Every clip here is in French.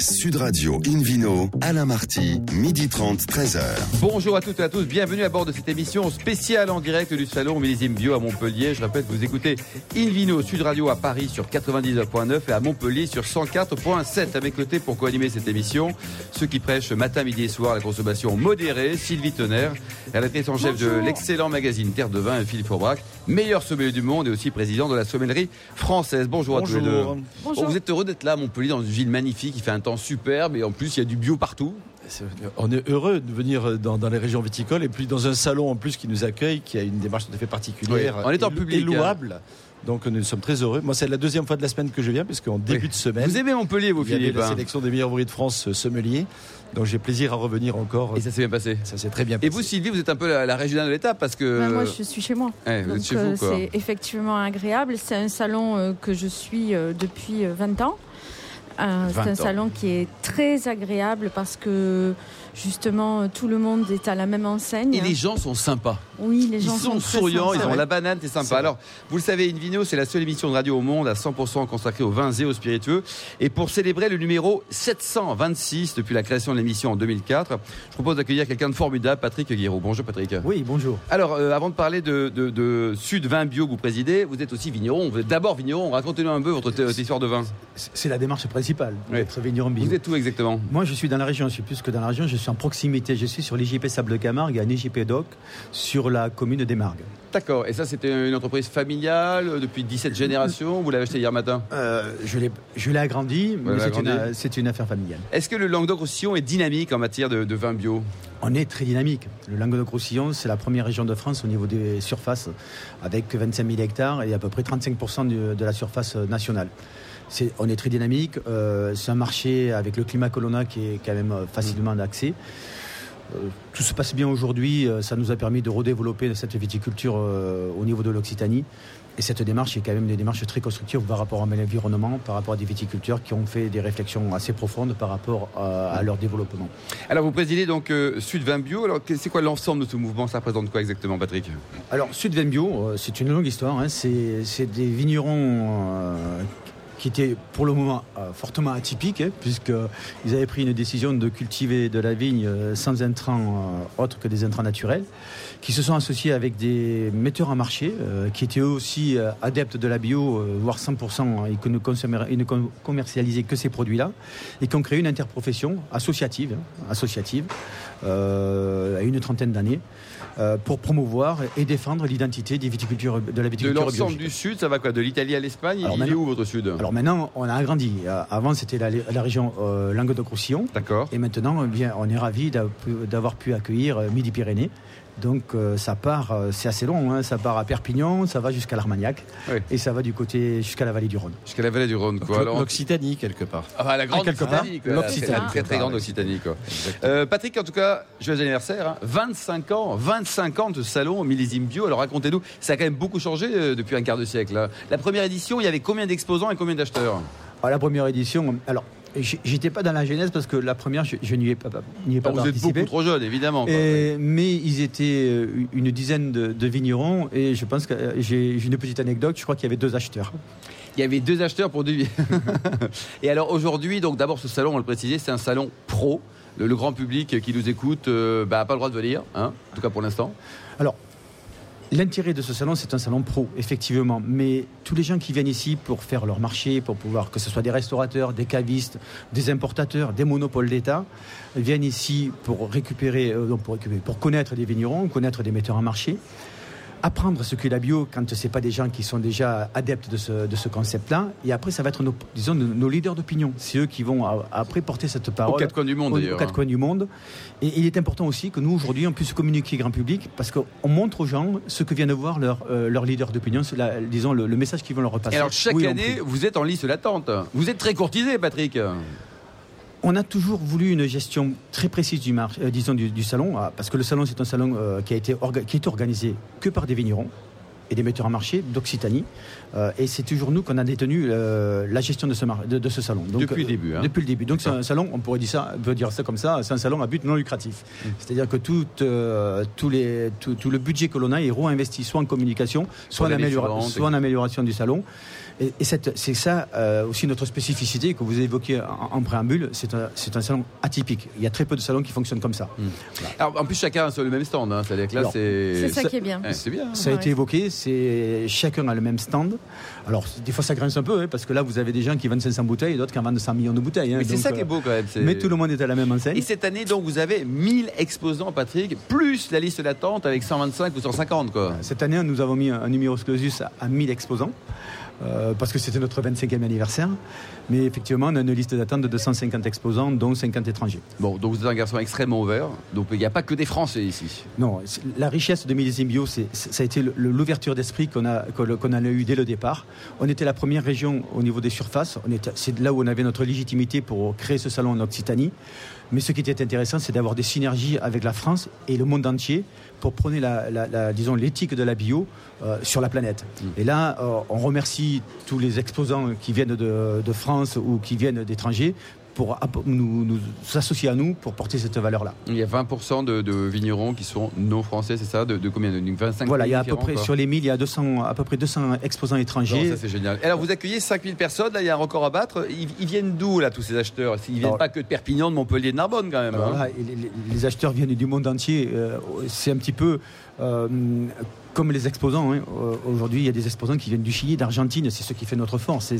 Sud Radio, In Vino, Alain Marti, 12h30, 13h. Bonjour à toutes et à tous, bienvenue à bord de cette émission spéciale en direct du salon Millésime Bio à Montpellier. Je répète, vous écoutez In Vino, Sud Radio à Paris sur 99.9 et à Montpellier sur 104.7. À mes côtés pour co-animer cette émission, ceux qui prêchent matin, midi et soir la consommation modérée, Sylvie Tonnerre, rédactrice en chef de l'excellent magazine Terre de Vin, Philippe Faure-Brac, meilleur sommelier du monde et aussi président de la sommellerie française. Bonjour à tous les deux. Bonjour. Vous êtes heureux d'être là à Montpellier, dans une ville magnifique, il fait un temps superbe et en plus il y a du bio partout. On est heureux de venir dans les régions viticoles et puis dans un salon en plus qui nous accueille, qui a une démarche tout à fait particulière, oui, en étant public, et louable. Donc nous sommes très heureux. Moi, c'est la deuxième fois de la semaine que je viens, puisqu'en début de semaine... Vous aimez Montpellier, vous, Philippe. Il y avait la sélection des meilleurs ouvriers de France sommeliers. Donc j'ai plaisir à revenir encore. Et ça s'est bien passé. Ça s'est très bien passé. Et vous, Sylvie, vous êtes un peu la régionale de l'État, parce que... Ben, moi, je suis chez moi. Ouais, donc, vous êtes chez vous, quoi. C'est effectivement agréable. C'est un salon que je suis depuis 20 ans. C'est un salon qui est très agréable parce que justement tout le monde est à la même enseigne. Et les gens sont sympas. Oui, les gens sont souriants, ils ont la banane, c'est sympa. Alors, vous le savez, In Vino, c'est la seule émission de radio au monde à 100% consacrée aux vins et aux spiritueux. Et pour célébrer le numéro 726 depuis la création de l'émission en 2004, je propose d'accueillir quelqu'un de formidable, Patrick Guiraud. Bonjour Patrick. Oui, bonjour. Alors, avant de parler de Sud Vin Bio que vous présidez, vous êtes aussi vigneron. Vous êtes d'abord vigneron. Racontez-nous un peu votre histoire de vin. C'est la démarche principale d'être vigneron bio. Vous êtes où exactement ? Moi, je suis dans la région. Je suis plus que dans la région. Je suis en proximité. Je suis sur l'IGP Sable de Camargue, à l'IGP Doc, sur la commune des Margues. D'accord. Et ça, c'était une entreprise familiale depuis 17 générations. Vous l'avez acheté hier matin ? Je l'ai agrandi, mais c'est une affaire familiale. Est-ce que le Languedoc-Roussillon est dynamique en matière de vin bio ? On est très dynamique. Le Languedoc-Roussillon, c'est la première région de France au niveau des surfaces, avec 25 000 hectares et à peu près 35% de la surface nationale. On est très dynamique. C'est un marché avec le climat que l'on a qui est quand même facilement d'accès. Tout se passe bien aujourd'hui, ça nous a permis de redévelopper cette viticulture au niveau de l'Occitanie. Et cette démarche est quand même une démarche très constructive par rapport à l'environnement, par rapport à des viticulteurs qui ont fait des réflexions assez profondes par rapport à leur développement. Alors vous présidez donc Sud Vin Bio. Alors c'est quoi l'ensemble de ce mouvement ? Ça représente quoi exactement, Patrick ? Alors Sud Vin Bio, c'est une longue histoire. Hein. C'est des vignerons... qui était pour le moment fortement atypique, hein, puisqu'ils avaient pris une décision de cultiver de la vigne sans intrants autres que des intrants naturels, qui se sont associés avec des metteurs en marché, qui étaient eux aussi adeptes de la bio, voire 100%, et qui ne commercialisaient que ces produits-là, et qui ont créé une interprofession associative à une trentaine d'années, pour promouvoir et défendre l'identité des viticultures, de la viticulture biologique. De l'ensemble du Sud, ça va quoi ? De l'Italie à l'Espagne ? Alors, il est où votre Sud ? Alors maintenant, on a agrandi. Avant, c'était la région Languedoc-Roussillon. D'accord. Et maintenant, on est ravis d'avoir pu accueillir Midi-Pyrénées. Donc ça part, c'est assez long, hein, ça part à Perpignan, ça va jusqu'à l'Armagnac, oui. Et ça va du côté jusqu'à la Vallée du Rhône. Jusqu'à la Vallée du Rhône, quoi. Alors, l'Occitanie, quelque part. Ah, la grande Occitanie, quoi. La très très grande Occitanie, quoi. Patrick, en tout cas, joyeux anniversaire, hein. 25 ans de salon au Millésime Bio. Alors racontez-nous, ça a quand même beaucoup changé depuis un quart de siècle. Hein. La première édition, il y avait combien d'exposants et combien d'acheteurs ? Ah, la première édition, alors... J'étais pas dans la genèse parce que la première, je n'y ai pas participé. Vous êtes beaucoup trop jeune, évidemment. Mais ils étaient une dizaine de vignerons et je pense que j'ai une petite anecdote. Je crois qu'il y avait 2 acheteurs. Il y avait 2 acheteurs pour 2 vignerons. Et alors aujourd'hui, donc d'abord ce salon, on le précisait, c'est un salon pro. Le grand public qui nous écoute n'a pas le droit de venir, hein, en tout cas pour l'instant. Alors. L'intérêt de ce salon, c'est un salon pro, effectivement. Mais tous les gens qui viennent ici pour faire leur marché, pour pouvoir, que ce soit des restaurateurs, des cavistes, des importateurs, des monopoles d'État, viennent ici pour connaître des vignerons, connaître des metteurs en marché, apprendre ce qu'est la bio quand ce n'est pas des gens qui sont déjà adeptes de ce concept-là. Et après, ça va être nos leaders d'opinion. C'est eux qui vont après porter cette parole. Aux 4 coins du monde, d'ailleurs. Aux 4 coins du monde. Et il est important aussi que nous, aujourd'hui, on puisse communiquer grand public parce qu'on montre aux gens ce que viennent voir leurs leaders d'opinion, disons le message qu'ils vont leur repasser. Et alors, chaque année, vous êtes en liste d'attente. Vous êtes très courtisé, Patrick. On a toujours voulu une gestion très précise du salon, parce que le salon, c'est un salon qui est organisé que par des vignerons. et des metteurs en marché d'Occitanie. Et c'est toujours nous qu'on a détenu la gestion de ce salon. Donc, depuis le début. Hein. Depuis le début. Donc c'est un salon, on pourrait dire ça, on peut dire ça comme ça, c'est un salon à but non lucratif. C'est-à-dire que tout le budget que l'on a est réinvesti soit en communication, soit en amélioration du salon. Et c'est ça aussi notre spécificité que vous évoquez en préambule, c'est un salon atypique. Il y a très peu de salons qui fonctionnent comme ça. Alors, en plus, chacun a le même stand. Hein. C'est-à-dire que là, c'est ça qui est bien. C'est bien. Ça a été évoqué, chacun a le même stand. Alors, des fois, ça grince un peu, hein, parce que là, vous avez des gens qui vendent 500 bouteilles et d'autres qui en vendent 100 millions de bouteilles. Hein. Mais donc, c'est ça qui est beau quand même. Mais tout le monde est à la même enseigne. Et cette année, donc, vous avez 1000 exposants, Patrick, plus la liste d'attente avec 125 ou 150. Quoi. Cette année, nous avons mis un numerus clausus à 1000 exposants. Parce que c'était notre 25e anniversaire. Mais effectivement, on a une liste d'attente de 250 exposants, dont 50 étrangers. Bon, donc vous êtes un garçon extrêmement ouvert. Donc il n'y a pas que des Français ici. Non, la richesse de Millésime Bio, ça a été l'ouverture d'esprit qu'on a eu dès le départ. On était la première région au niveau des surfaces. C'est là où on avait notre légitimité pour créer ce salon en Occitanie. Mais ce qui était intéressant, c'est d'avoir des synergies avec la France et le monde entier pour prôner disons, l'éthique de la bio sur la planète. Et là, on remercie tous les exposants qui viennent de France ou qui viennent d'étrangers pour nous associer à nous pour porter cette valeur-là. Il y a 20% de vignerons qui sont non français, c'est ça, de combien, de 25 Voilà, il y a à peu près, sur les 1000, il y a à peu près 200 exposants étrangers. Non, ça c'est génial. Alors vous accueillez 5000 personnes, là il y a un record à battre. Ils viennent d'où là tous ces acheteurs ? Ils ne viennent pas que de Perpignan, de Montpellier, de Narbonne quand même. Voilà, hein. Les acheteurs viennent du monde entier. C'est un petit peu comme les exposants, hein. Aujourd'hui il y a des exposants qui viennent du Chili, d'Argentine, c'est ce qui fait notre force,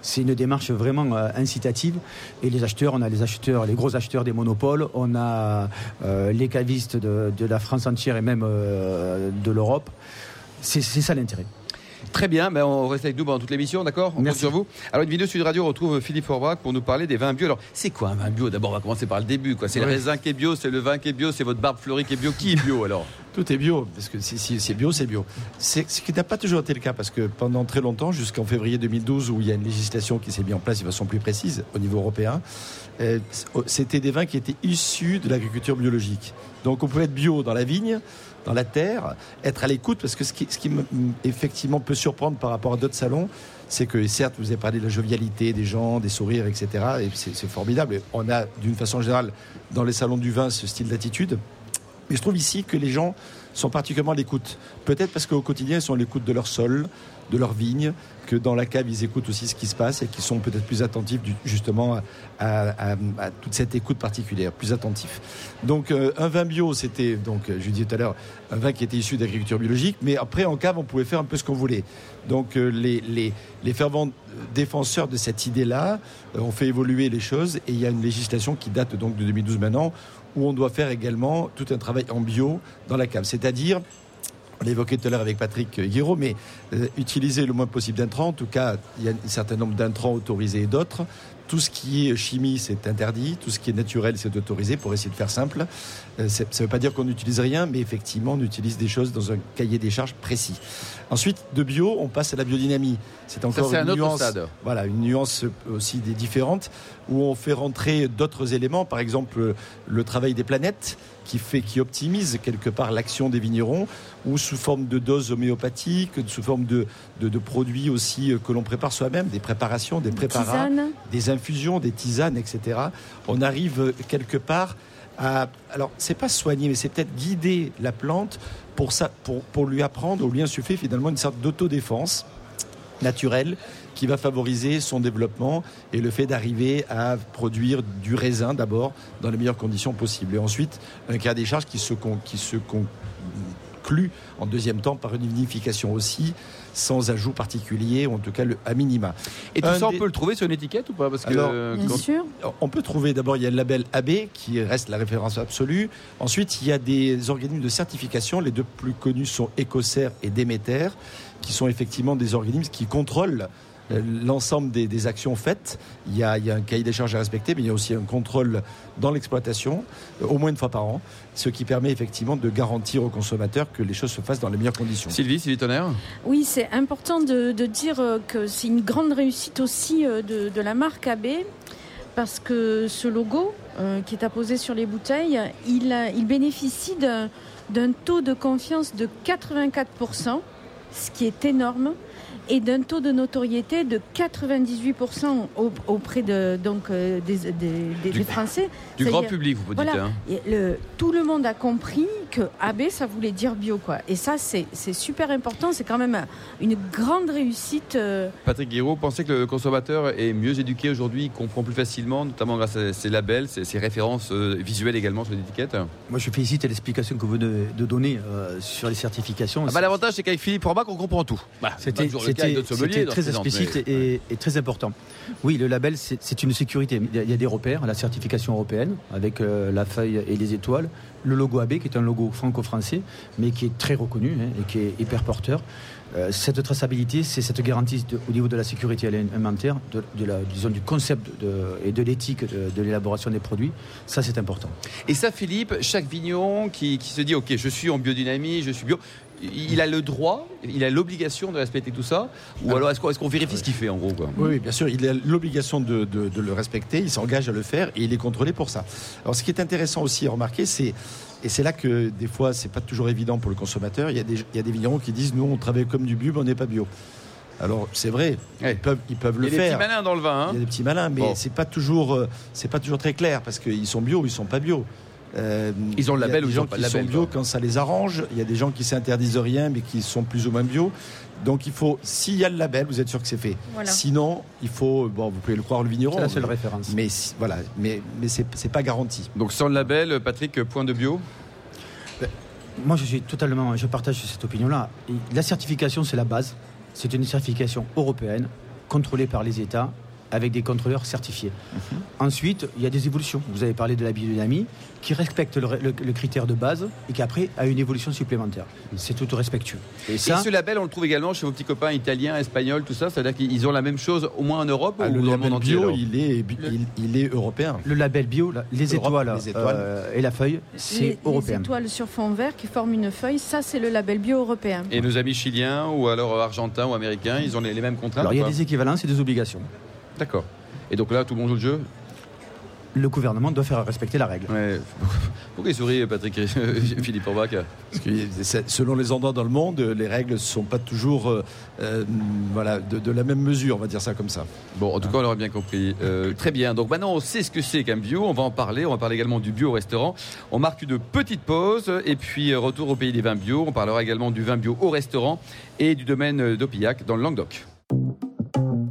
c'est une démarche vraiment incitative. Et les acheteurs, on a les acheteurs, les gros acheteurs des monopoles, on a les cavistes de la France entière et même de l'Europe, c'est ça l'intérêt. Très bien, ben on reste avec nous pendant toute l'émission, d'accord ? On compte sur vous. Alors, une vidéo Sud Radio retrouve Philippe Faure-Brac pour nous parler des vins bio. Alors, c'est quoi un vin bio ? D'abord, on va commencer par le début, quoi. C'est le raisin qui est bio, c'est le vin qui est bio, c'est votre barbe fleurie qui est bio. Qui est bio alors ? Tout est bio, parce que si c'est bio, c'est bio. C'est ce qui n'a pas toujours été le cas, parce que pendant très longtemps, jusqu'en février 2012, où il y a une législation qui s'est mise en place de façon plus précise au niveau européen, c'était des vins qui étaient issus de l'agriculture biologique. Donc, on pouvait être bio dans la vigne, dans la terre, être à l'écoute, parce que ce qui effectivement peut surprendre par rapport à d'autres salons, c'est que certes vous avez parlé de la jovialité des gens, des sourires, etc. et c'est formidable, et on a d'une façon générale dans les salons du vin ce style d'attitude, mais je trouve ici que les gens sont particulièrement à l'écoute, peut-être parce qu'au quotidien ils sont à l'écoute de leur sol, de leur vigne, que dans la cave ils écoutent aussi ce qui se passe et qu'ils sont peut-être plus attentifs justement à toute cette écoute particulière, plus attentifs. Donc un vin bio, c'était, donc je disais tout à l'heure, un vin qui était issu d'agriculture biologique, mais après en cave on pouvait faire un peu ce qu'on voulait. Donc les fervents défenseurs de cette idée-là ont fait évoluer les choses, et il y a une législation qui date donc de 2012 maintenant, où on doit faire également tout un travail en bio dans la cave, c'est-à-dire, on l'évoquait tout à l'heure avec Patrick Guiraud, mais utiliser le moins possible d'intrants. En tout cas, il y a un certain nombre d'intrants autorisés et d'autres. Tout ce qui est chimie, c'est interdit. Tout ce qui est naturel, c'est autorisé, pour essayer de faire simple. Ça ne veut pas dire qu'on n'utilise rien, mais effectivement, on utilise des choses dans un cahier des charges précis. Ensuite, de bio, on passe à la biodynamie. C'est encore une nuance. Voilà, une nuance aussi différente, où on fait rentrer d'autres éléments, par exemple le travail des planètes, qui optimise quelque part l'action des vignerons, ou sous forme de doses homéopathiques, sous forme de produits aussi que l'on prépare soi-même, des préparations, des préparats, des infusions, des tisanes, etc. On arrive quelque part à... Alors, c'est pas soigner, mais c'est peut-être guider la plante pour lui apprendre, ou lui insuffler finalement une sorte d'autodéfense naturelle, qui va favoriser son développement et le fait d'arriver à produire du raisin d'abord dans les meilleures conditions possibles. Et ensuite, un cas des charges qui se conclut en deuxième temps par une vinification aussi, sans ajout particulier, ou en tout cas à minima. Et tout ça, on peut le trouver sur une étiquette ou pas ? Parce que, alors, bien sûr. On peut trouver, d'abord, il y a le label AB, qui reste la référence absolue. Ensuite, il y a des organismes de certification. Les deux plus connus sont Ecocert et Demeter, qui sont effectivement des organismes qui contrôlent l'ensemble des actions faites. Il y a un cahier des charges à respecter, mais il y a aussi un contrôle dans l'exploitation, au moins une fois par an, ce qui permet effectivement de garantir aux consommateurs que les choses se fassent dans les meilleures conditions. Sylvie Tonnerre ? Oui, c'est important de dire que c'est une grande réussite aussi de la marque AB, parce que ce logo qui est apposé sur les bouteilles, il bénéficie d'un taux de confiance de 84%. ce qui est énorme, et d'un taux de notoriété de 98% auprès des Français. Du grand public, vous dites. Voilà, hein. Tout le monde a compris que AB, ça voulait dire bio, quoi. Et ça, c'est super important. C'est quand même une grande réussite. Patrick Guiraud, pensez que le consommateur est mieux éduqué aujourd'hui, il comprend plus facilement, notamment grâce à ses labels, ses références visuelles également sur l'étiquette. Moi, je félicite l'explication que vous venez de donner sur les certifications. Ah bah, l'avantage, c'est qu'avec Philippe Orbach, on comprend tout. Bah, c'était très explicite et très important. Oui, le label, c'est une sécurité. Il y a des repères, la certification européenne avec la feuille et les étoiles, le logo AB qui est un logo franco-français mais qui est très reconnu et qui est hyper porteur. Cette traçabilité, c'est cette garantie au niveau de la sécurité alimentaire, disons du concept et de l'éthique de l'élaboration des produits. Ça, c'est important. Et ça, Philippe, chaque vigneron qui se dit « Ok, je suis en biodynamie, je suis bio », il a le droit, il a l'obligation de respecter tout ça, ou alors est-ce qu'on vérifie ce qu'il fait en gros, quoi. Oui, bien sûr, il a l'obligation de le respecter, il s'engage à le faire et il est contrôlé pour ça. Alors ce qui est intéressant aussi à remarquer, c'est là que des fois c'est pas toujours évident pour le consommateur, il y a des vignerons qui disent nous on travaille comme du bio mais on n'est pas bio. Alors c'est vrai, ouais. ils peuvent le faire. Il y a des petits malins dans le vin. Hein. Il y a des petits malins, mais c'est pas toujours très clair parce qu'ils sont bio ou ils sont pas bio. Ils ont le label ou ils ont pas le label. Ils sont bio quand ça les arrange. Il y a des gens qui s'interdisent rien mais qui sont plus ou moins bio. Donc il faut, s'il y a le label, vous êtes sûr que c'est fait. Voilà. Sinon, il faut, vous pouvez le croire le vigneron. C'est la seule référence. Mais voilà, mais c'est pas garanti. Donc sans le label, Patrick, point de bio. Moi, je partage cette opinion-là. La certification, c'est la base. C'est une certification européenne contrôlée par les États, avec des contrôleurs certifiés. Ensuite, il y a des évolutions. Vous avez parlé de la biodynamie, qui respecte le critère de base et qui après a une évolution supplémentaire. C'est tout respectueux. Et ce label, on le trouve également chez vos petits copains italiens, espagnols, tout ça. C'est-à-dire qu'ils ont la même chose, au moins en Europe, ou dans le monde entier. Bio, il est européen. Le label bio, les étoiles. Et la feuille, c'est européen. Les étoiles sur fond vert qui forment une feuille, ça c'est le label bio européen. Et nos amis chiliens ou alors argentins ou américains, ils ont les mêmes contraintes. Alors il y a des équivalences et des obligations. D'accord. Et donc là, tout le monde joue le jeu ? Le gouvernement doit faire respecter la règle. Ouais. Pourquoi il sourit, Patrick Philippe Orbach ? Parce que selon les endroits dans le monde, les règles ne sont pas toujours de la même mesure, on va dire ça comme ça. Bon, en tout cas, on l'aura bien compris. Très bien. Donc maintenant, on sait ce que c'est qu'un bio. On va en parler. On va parler également du bio au restaurant. On marque une petite pause. Et puis, retour au pays des vins bio. On parlera également du vin bio au restaurant et du domaine d'Aupilhac dans le Languedoc.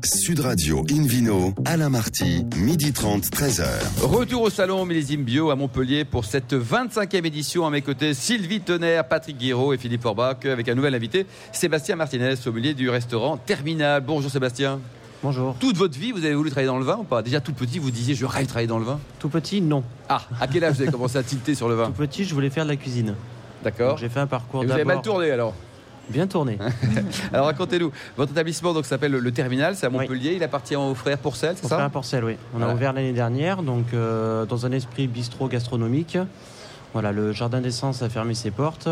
Sud Radio, In Vino, Alain Marti, 12h30, 13h. Retour au salon Millésime Bio à Montpellier pour cette 25e édition. À mes côtés, Sylvie Tonnerre, Patrick Guiraud et Philippe Orbach avec un nouvel invité, Sébastien Martinez, sommelier du restaurant Terminal. Bonjour Sébastien. Bonjour. Toute votre vie, vous avez voulu travailler dans le vin ou pas ? Déjà tout petit, vous disiez je rêve de travailler dans le vin ? Tout petit, non. Ah, à quel âge vous avez commencé à tilter sur le vin ? Tout petit, je voulais faire de la cuisine. D'accord. Donc, j'ai fait un parcours d'abord. Vous avez mal tourné alors ? Bien tourné. Alors racontez-nous, votre établissement donc s'appelle le Terminal, c'est à Montpellier, oui. Il appartient aux Frères Porcel, c'est ça ? Aux Frères Porcel, oui. On a ouvert l'année dernière, donc dans un esprit bistrot gastronomique. Voilà, le jardin d'essence a fermé ses portes.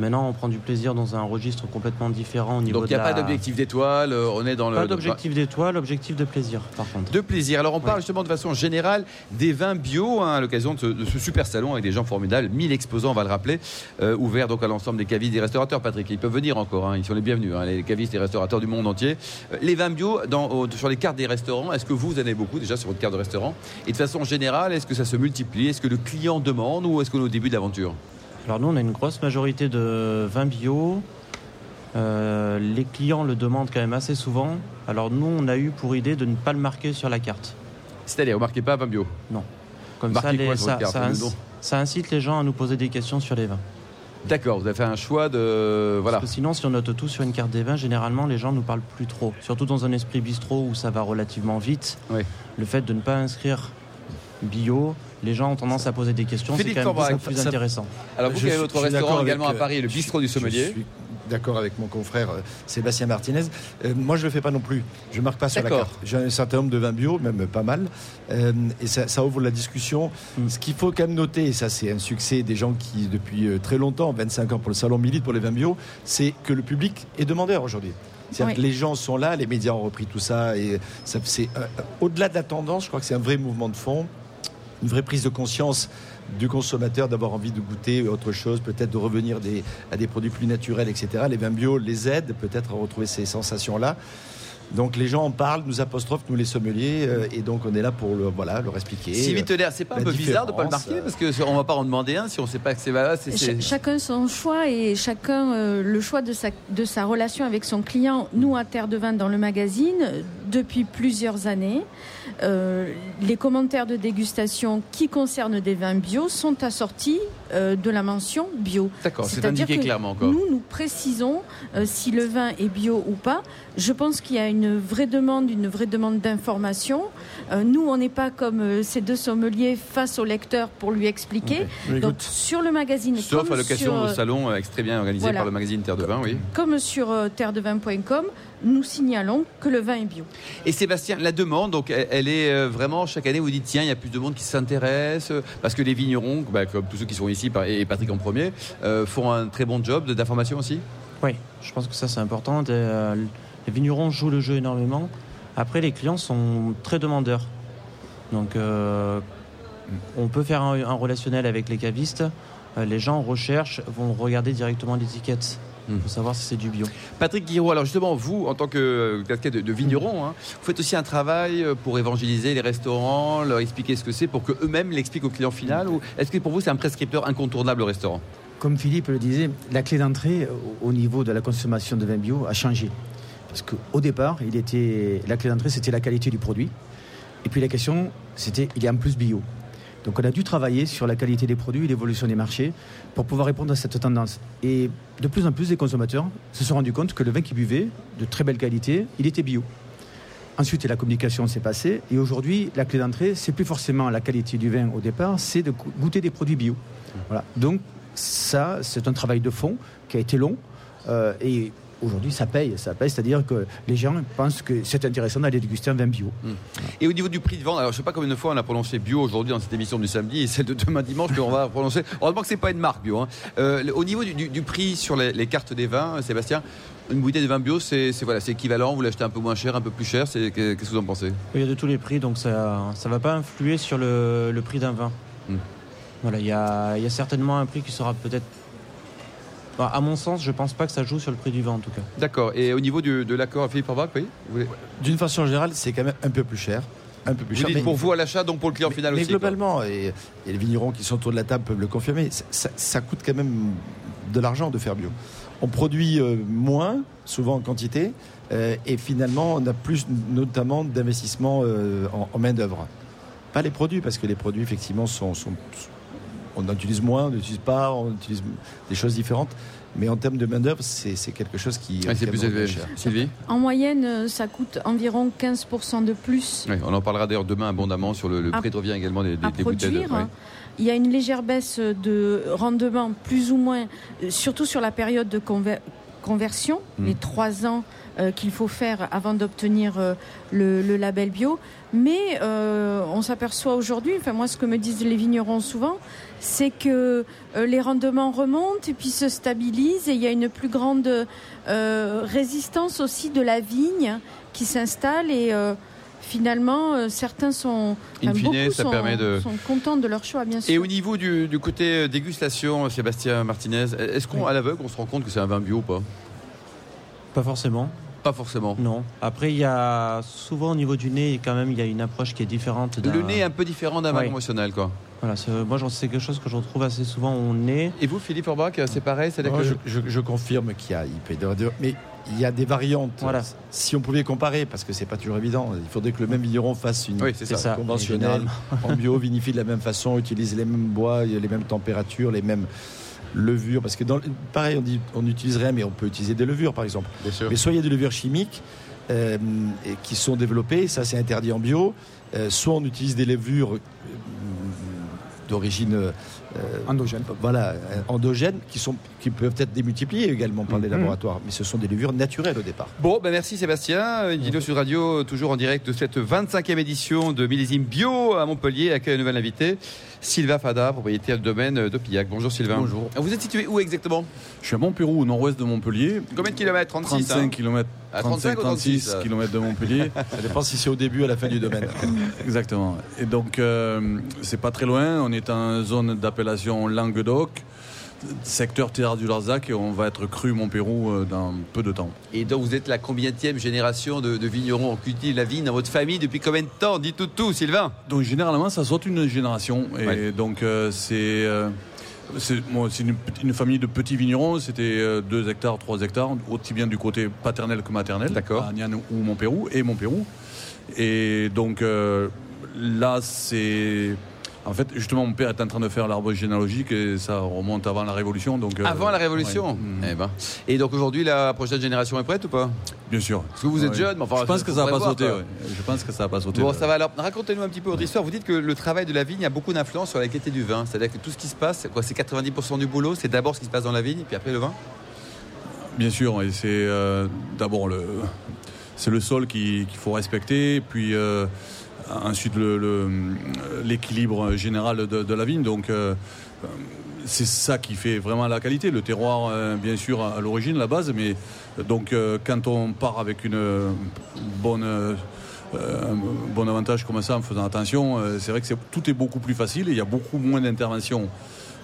Maintenant, on prend du plaisir dans un registre complètement différent au niveau de la... Donc il n'y a pas d'objectif d'étoile, on est dans le... Pas d'objectif d'étoile, objectif de plaisir, par contre. De plaisir. Alors on parle justement de façon générale des vins bio, à l'occasion de ce super salon avec des gens formidables, 1000 exposants, on va le rappeler, ouvert donc à l'ensemble des cavistes et des restaurateurs, Patrick. Ils peuvent venir encore, ils sont les bienvenus, les cavistes et les restaurateurs du monde entier. Les vins bio, sur les cartes des restaurants, est-ce que vous en avez beaucoup déjà sur votre carte de restaurant ? Et de façon générale, est-ce que ça se multiplie ? Est-ce que le client demande ou est-ce qu'on est au début de l'aventure ? Alors nous, on a une grosse majorité de vins bio. Les clients le demandent quand même assez souvent. Alors nous, on a eu pour idée de ne pas le marquer sur la carte. C'est-à-dire, vous ne marquez pas vin bio ? Non. Comme ça, ça incite les gens à nous poser des questions sur les vins. D'accord, vous avez fait un choix de... Voilà. Parce que sinon, si on note tout sur une carte des vins, généralement, les gens ne nous parlent plus trop. Surtout dans un esprit bistrot où ça va relativement vite. Oui. Le fait de ne pas inscrire bio... Les gens ont tendance à poser des questions, Philippe, c'est quand même beaucoup plus intéressant. Alors vous qui avez votre restaurant également à Paris, le Bistrot du Sommelier. Je suis d'accord avec mon confrère Sébastien Martinez. Moi, je ne le fais pas non plus. Je ne marque pas sur la carte. J'ai un certain nombre de vins bio, même pas mal. Et ça ouvre la discussion. Ce qu'il faut quand même noter, et ça c'est un succès des gens qui, depuis très longtemps, 25 ans pour le salon, militent pour les vins bio, c'est que le public est demandeur aujourd'hui. C'est-à-dire que les gens sont là, les médias ont repris tout ça. Et ça, c'est, au-delà de la tendance, je crois que c'est un vrai mouvement de fond. une vraie prise de conscience du consommateur, d'avoir envie de goûter autre chose, peut-être de revenir à des produits plus naturels, etc. Les vins bio les aident peut-être à retrouver ces sensations-là. Donc les gens en parlent, nous apostrophent, nous les sommeliers, et donc on est là pour leur expliquer. Sylvie Tonnerre, c'est pas un peu bizarre de ne pas le marquer, parce qu'on ne va pas en demander un si on ne sait pas que c'est valable. Chacun son choix et chacun le choix de sa relation avec son client. Nous, à Terre de Vin, dans le magazine, depuis plusieurs années, les commentaires de dégustation qui concernent des vins bio sont assortis de la mention bio. D'accord, c'est indiqué clairement. Nous précisons si le vin est bio ou pas. Je pense qu'il y a une vraie demande d'information. Nous, on n'est pas comme ces deux sommeliers face au lecteur pour lui expliquer. Okay. Donc, sur le magazine... Sauf à l'occasion au salon extrêmement bien organisé par le magazine Terre de Vin, oui. Comme sur terredevin.com, nous signalons que le vin est bio. Et Sébastien, la demande, donc, elle est vraiment... Chaque année, vous dites, tiens, il y a plus de monde qui s'intéresse, parce que les vignerons, comme tous ceux qui sont ici, et Patrick en premier, font un très bon job d'information aussi. Oui, je pense que ça, c'est important. Les vignerons jouent le jeu énormément. Après, les clients sont très demandeurs. Donc, on peut faire un relationnel avec les cavistes. Les gens recherchent, vont regarder directement l'étiquette pour savoir si c'est du bio. Patrick Guiraud, alors justement, vous, en tant que de vigneron, vous faites aussi un travail pour évangéliser les restaurants, leur expliquer ce que c'est, pour qu'eux-mêmes l'expliquent au client final. Ou est-ce que pour vous, c'est un prescripteur incontournable au restaurant ? Comme Philippe le disait, la clé d'entrée au niveau de la consommation de vin bio a changé. Parce qu'au départ, la clé d'entrée, c'était la qualité du produit. Et puis la question, c'était, il est en plus bio. Donc on a dû travailler sur la qualité des produits et l'évolution des marchés pour pouvoir répondre à cette tendance. Et de plus en plus, les consommateurs se sont rendus compte que le vin qu'ils buvaient, de très belle qualité, il était bio. Ensuite, la communication s'est passée. Et aujourd'hui, la clé d'entrée, c'est plus forcément la qualité du vin au départ, c'est de goûter des produits bio. Voilà. Donc ça, c'est un travail de fond qui a été long et... Aujourd'hui, ça paye, c'est-à-dire que les gens pensent que c'est intéressant d'aller déguster un vin bio. Et au niveau du prix de vente, alors je ne sais pas combien de fois on a prononcé bio aujourd'hui dans cette émission du samedi et celle de demain dimanche qu'on va prononcer. Heureusement que ce n'est pas une marque bio. Au niveau du prix sur les cartes des vins, Sébastien, une bouteille de vin bio, c'est équivalent, vous l'achetez un peu moins cher, un peu plus cher, qu'est-ce que vous en pensez ? Il y a de tous les prix, donc ça ne va pas influer sur le prix d'un vin. Voilà, il y a certainement un prix qui sera peut-être... À mon sens, je ne pense pas que ça joue sur le prix du vin en tout cas. D'accord. Et au niveau de l'accord à Philippe Orbach, oui, d'une façon générale, c'est quand même un peu plus cher. Un peu plus cher. Pour vous à l'achat, donc pour le client final aussi. Mais globalement, et les vignerons qui sont autour de la table peuvent le confirmer, ça coûte quand même de l'argent de faire bio. On produit moins, souvent en quantité, et finalement, on a plus notamment d'investissement en main-d'œuvre. Pas les produits, parce que les produits, effectivement, sont on en utilise moins, on n'utilise pas, on utilise des choses différentes. Mais en termes de main-d'œuvre, c'est quelque chose qui... c'est plus élevé. Sylvie ? En moyenne, ça coûte environ 15% de plus. Oui, on en parlera d'ailleurs demain abondamment sur le prix de revient également des bouteilles de vin. Il y a une légère baisse de rendement, plus ou moins, surtout sur la période de conversion, les 3 ans qu'il faut faire avant d'obtenir le label bio. Mais on s'aperçoit aujourd'hui, moi ce que me disent les vignerons souvent, c'est que les rendements remontent et puis se stabilisent, et il y a une plus grande résistance aussi de la vigne qui s'installe, et finalement, certains sont, sont contents de leur choix, bien sûr. Et au niveau du côté dégustation, Sébastien Martinez, est-ce qu'à l'aveugle, on se rend compte que c'est un vin bio ou pas ? Pas forcément. Pas forcément. Non. Après, il y a souvent au niveau du nez, quand même, il y a une approche qui est différente. Le nez est un peu différent d'un vin conventionnel, quoi. Voilà, moi, c'est quelque chose que je retrouve assez souvent au nez. Et vous, Philippe Orbach, c'est pareil, c'est-à-dire que je confirme mais il y a des variantes. Voilà. Si on pouvait comparer, parce que c'est pas toujours évident, il faudrait que le même vigneron fasse une conventionnelle, en bio, vinifie de la même façon, utilise les mêmes bois, les mêmes températures, les mêmes levure, parce que pareil, on dit on n'utilise rien, mais on peut utiliser des levures par exemple. Mais soit il y a des levures chimiques qui sont développées, ça c'est interdit en bio, soit on utilise des levures d'origine endogène. Endogènes qui peuvent être démultipliées également par les laboratoires, mais ce sont des levures naturelles au départ. Bon, merci Sébastien. Vino Sud Radio, toujours en direct de cette 25e édition de Millésime Bio à Montpellier, accueille un nouvel invité, Sylvain Fadat, propriétaire du domaine d'Aupilhac. Bonjour Sylvain. Bonjour. Vous êtes situé où exactement ? Je suis à Montpeyroux, au nord-ouest de Montpellier. Combien de kilomètres ? 36, 35 kilomètres 35-36 km de Montpellier. Ça dépend si c'est au début ou à la fin du domaine. Exactement. Et donc, c'est pas très loin. On est en zone d'appellation Languedoc, secteur Terra du Larzac, et on va être cru Mont-Pirou dans peu de temps. Et donc, vous êtes la combienième génération de vignerons en cultive la vigne dans votre famille depuis combien de temps? Dites-nous tout, Sylvain. Donc, généralement, ça saute une génération. Et ouais. Donc, c'est une famille de petits vignerons. C'était 2 hectares, 3 hectares, aussi bien du côté paternel que maternel. D'accord. À Niane ou Montpeyroux et Montpeyroux. Et donc là, c'est... En fait, justement, mon père est en train de faire l'arbre généalogique et ça remonte avant la Révolution. Donc, avant la Révolution, ouais. Eh ben. Et donc aujourd'hui, la prochaine génération est prête ou pas? Bien sûr. Parce que vous êtes jeune. Enfin, je pense que ça n'a pas sauté. Ouais. Je pense que ça n'a pas sauté. Bon, ça va. Alors, racontez-nous un petit peu votre histoire. Vous dites que le travail de la vigne a beaucoup d'influence sur la qualité du vin. C'est-à-dire que tout ce qui se passe, quoi, c'est 90% du boulot. C'est d'abord ce qui se passe dans la vigne, puis après le vin. Bien sûr. Et c'est d'abord le sol qu'il faut respecter, puis. Ensuite, l'équilibre général de la vigne. Donc, c'est ça qui fait vraiment la qualité. Le terroir, bien sûr, à l'origine, la base. Mais donc, quand on part avec un bon avantage comme ça, en faisant attention, c'est vrai que tout est beaucoup plus facile. Et il y a beaucoup moins d'interventions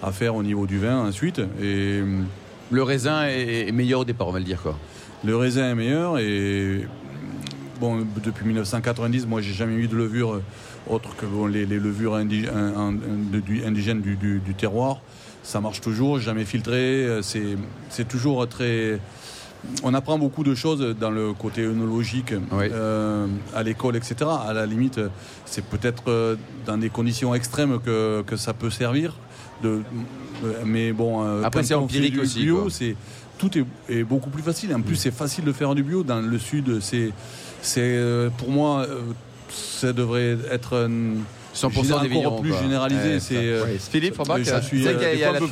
à faire au niveau du vin ensuite. Et le raisin est meilleur au départ, on va le dire, quoi. Le raisin est meilleur et... Bon, depuis 1990, moi, j'ai jamais eu de levure autre que les levures indigènes du terroir. Ça marche toujours, jamais filtré. C'est toujours très... On apprend beaucoup de choses dans le côté œnologique, oui. À l'école, etc. À la limite, c'est peut-être dans des conditions extrêmes que ça peut servir. Mais bon... Après, c'est empirique aussi. Bio, tout est beaucoup plus facile. En plus, c'est facile de faire du bio. Dans le sud, c'est pour moi, ça devrait être 100% des vignerons plus généralisé. Philippe Orbach, il y a plein de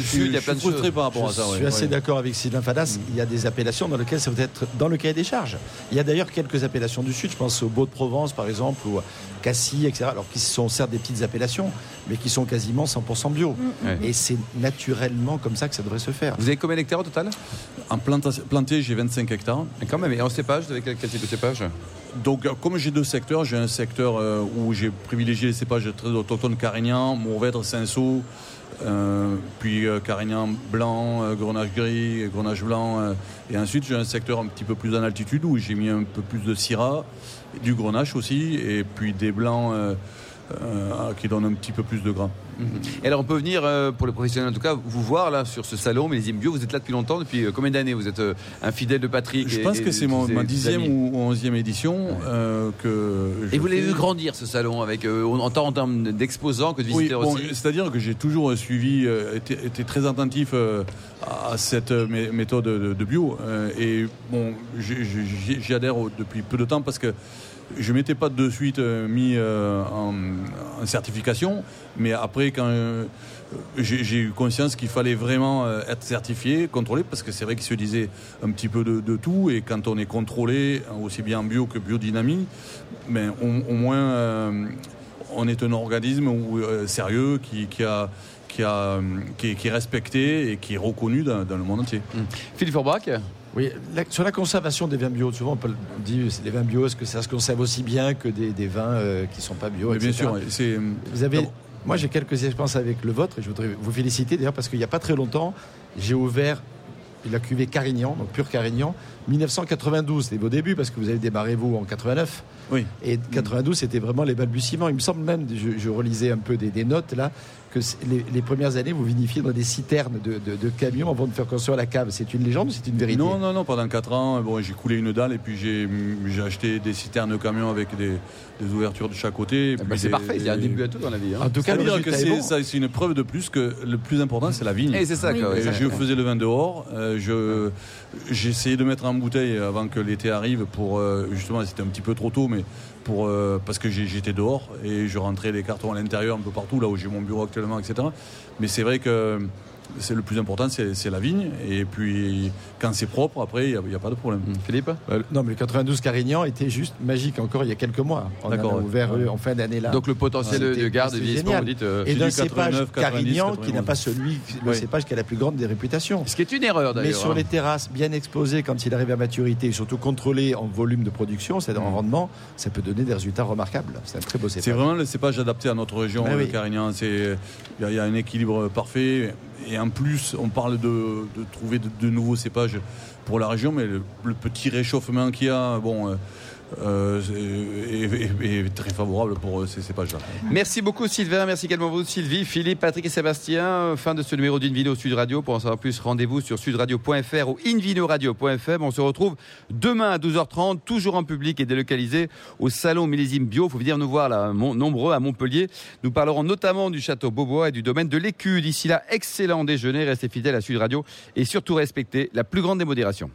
choses. Je suis assez d'accord avec Sylvain Fadas. Il y a des appellations dans lesquelles ça peut être dans le cahier des charges. Il y a d'ailleurs quelques appellations du sud. Je pense au Beaumont de Provence, par exemple, ou Cassis, etc. Alors qui sont certes des petites appellations, mais qui sont quasiment 100% bio. Et c'est naturellement comme ça que ça devrait se faire. Vous avez combien d'hectares au total ? En planté, j'ai 25 hectares. Et quand même. Et en cépage, vous avez quel type de cépage ? Donc, comme j'ai 2 secteurs, j'ai un secteur où j'ai privilégié les cépages très autochtones, Carignan, Mourvèdre, Cinsault, puis Carignan blanc, Grenache gris, Grenache blanc. Et ensuite, j'ai un secteur un petit peu plus en altitude où j'ai mis un peu plus de Syrah, du Grenache aussi, et puis des blancs qui donnent un petit peu plus de gras. Et alors, on peut venir, pour les professionnels en tout cas, vous voir là sur ce salon Millésime Bio. Vous êtes là depuis longtemps, depuis combien d'années? Vous êtes un fidèle de Patrick. Je pense que c'est ma 10e ou 11e édition. Et vous l'avez vu grandir, ce salon, avec, tant en termes d'exposants que de visiteurs aussi. C'est-à-dire que j'ai toujours suivi, été très attentif à cette méthode de bio. Et bon, j'y adhère depuis peu de temps parce que je ne m'étais pas de suite mis en certification, mais après, quand j'ai eu conscience qu'il fallait vraiment être certifié, contrôlé, parce que c'est vrai qu'il se disait un petit peu de tout, et quand on est contrôlé, aussi bien bio que biodynamie, mais au moins, on est un organisme sérieux qui est respecté et qui est reconnu dans le monde entier. Philippe Orbach. Oui, sur la conservation des vins bio, souvent on peut dire les vins bio, est-ce que ça se conserve aussi bien que des vins qui ne sont pas bio, etc. Mais bien sûr, moi j'ai quelques expériences avec le vôtre et je voudrais vous féliciter d'ailleurs parce qu'il n'y a pas très longtemps, j'ai ouvert la cuvée Carignan, donc pur Carignan, 1992, c'était vos débuts parce que vous avez démarré vous en 89. Oui. Et 92, c'était vraiment les balbutiements. Il me semble même, je relisais un peu des notes là, que les premières années, vous vinifiez dans des citernes de camions avant de faire construire la cave. C'est une légende ou c'est une vérité ? Non. Pendant 4 ans, j'ai coulé une dalle et puis j'ai acheté des citernes de camions avec des ouvertures de chaque côté. C'est parfait, il y a un début à tout dans la vie. Hein. En tout cas, c'est une preuve de plus que le plus important, c'est la vigne. Et c'est ça, quoi. Oui. Je faisais le vin dehors. J'essayais de mettre en bouteille avant que l'été arrive pour... justement, c'était un petit peu trop tôt, mais... parce que j'étais dehors et je rentrais les cartons à l'intérieur un peu partout là où j'ai mon bureau actuellement, etc. Mais c'est vrai que c'est le plus important, c'est la vigne. Et puis, quand c'est propre, après, il n'y a pas de problème. Philippe ? Non, mais le 92 Carignan était juste magique encore il y a quelques mois. On a ouvert en fin d'année là. Donc, le potentiel de garde et vieillissement, vous dites. Et d'un cépage 89, Carignan 90, qui n'a pas le cépage qui a la plus grande des réputations. Ce qui est une erreur d'ailleurs. Mais sur les terrasses, bien exposées quand il arrive à maturité, et surtout contrôlé en volume de production, c'est-à-dire en rendement, ça peut donner des résultats remarquables. C'est un très beau cépage. C'est vraiment le cépage adapté à notre région, le Carignan. Il y a un équilibre parfait. Et en plus, on parle de trouver de nouveaux cépages pour la région, mais le petit réchauffement qu'il y a, est très favorable pour ces cépages-là. Merci beaucoup Sylvain, merci également vous Sylvie, Philippe, Patrick et Sébastien. Fin de ce numéro d'In Vino Sud Radio. Pour en savoir plus, rendez-vous sur sudradio.fr ou invinoradio.fr. On se retrouve demain à 12h30, toujours en public et délocalisé au Salon Millésime Bio. Il faut venir nous voir là, nombreux à Montpellier. Nous parlerons notamment du château Beaubois et du domaine de l'Écu. D'ici là, excellent déjeuner, restez fidèles à Sud Radio et surtout respectez la plus grande démodération.